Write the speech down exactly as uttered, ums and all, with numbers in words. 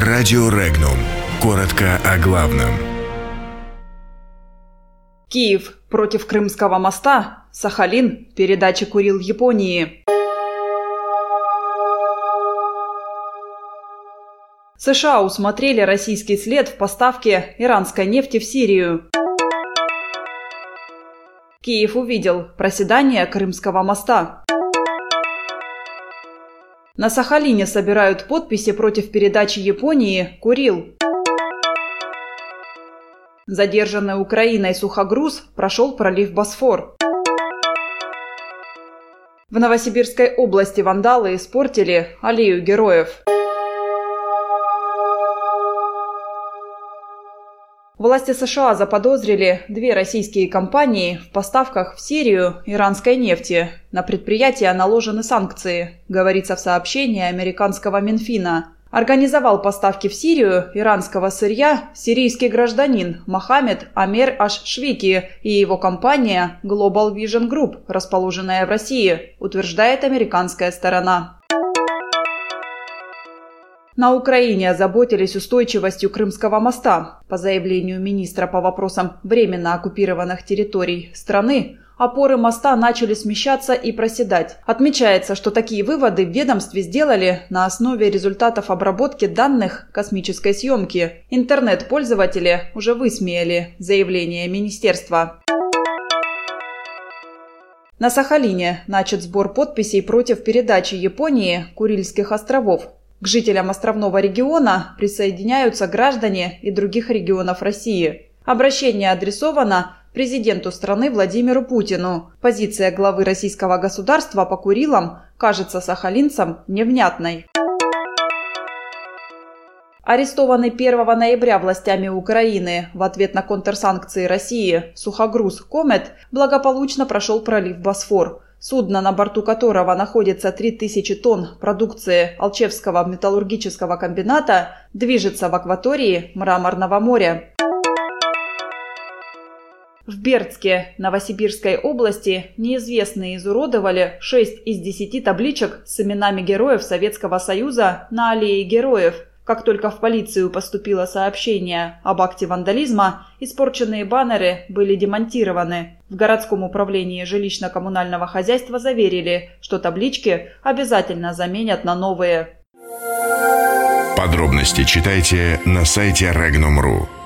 Радио Регнум. Коротко о главном. Киев против Крымского моста. Сахалин. Передача Курил Японии. США усмотрели российский след в поставке иранской нефти в Сирию. Киев увидел проседание Крымского моста. На Сахалине собирают подписи против передачи Японии «Курил». Задержанный Украиной сухогруз прошел пролив Босфор. В Новосибирской области вандалы испортили аллею героев. Власти США заподозрили две российские компании в поставках в Сирию иранской нефти. На предприятия наложены санкции, говорится в сообщении американского Минфина. Организовал поставки в Сирию иранского сырья сирийский гражданин Махамед Амер Аш-Швики и его компания Global Vision Group, расположенная в России, утверждает американская сторона. На Украине озаботились устойчивостью Крымского моста. По заявлению министра по вопросам временно оккупированных территорий страны, опоры моста начали смещаться и проседать. Отмечается, что такие выводы в ведомстве сделали на основе результатов обработки данных космической съемки. Интернет-пользователи уже высмеяли заявление министерства. На Сахалине начат сбор подписей против передачи Японии Курильских островов. К жителям островного региона присоединяются граждане и других регионов России. Обращение адресовано президенту страны Владимиру Путину. Позиция главы российского государства по Курилам кажется сахалинцам невнятной. Арестованный первого ноября властями Украины в ответ на контрсанкции России сухогруз «Комет» благополучно прошел пролив Босфор. Судно, на борту которого находится три тысячи тонн продукции Алчевского металлургического комбината, движется в акватории Мраморного моря. В Бердске, Новосибирской области, неизвестные изуродовали шесть из десяти табличек с именами героев Советского Союза на аллее героев. Как только в полицию поступило сообщение об акте вандализма, испорченные баннеры были демонтированы. В городском управлении жилищно-коммунального хозяйства заверили, что таблички обязательно заменят на новые. Подробности читайте на сайте регнум точка ру.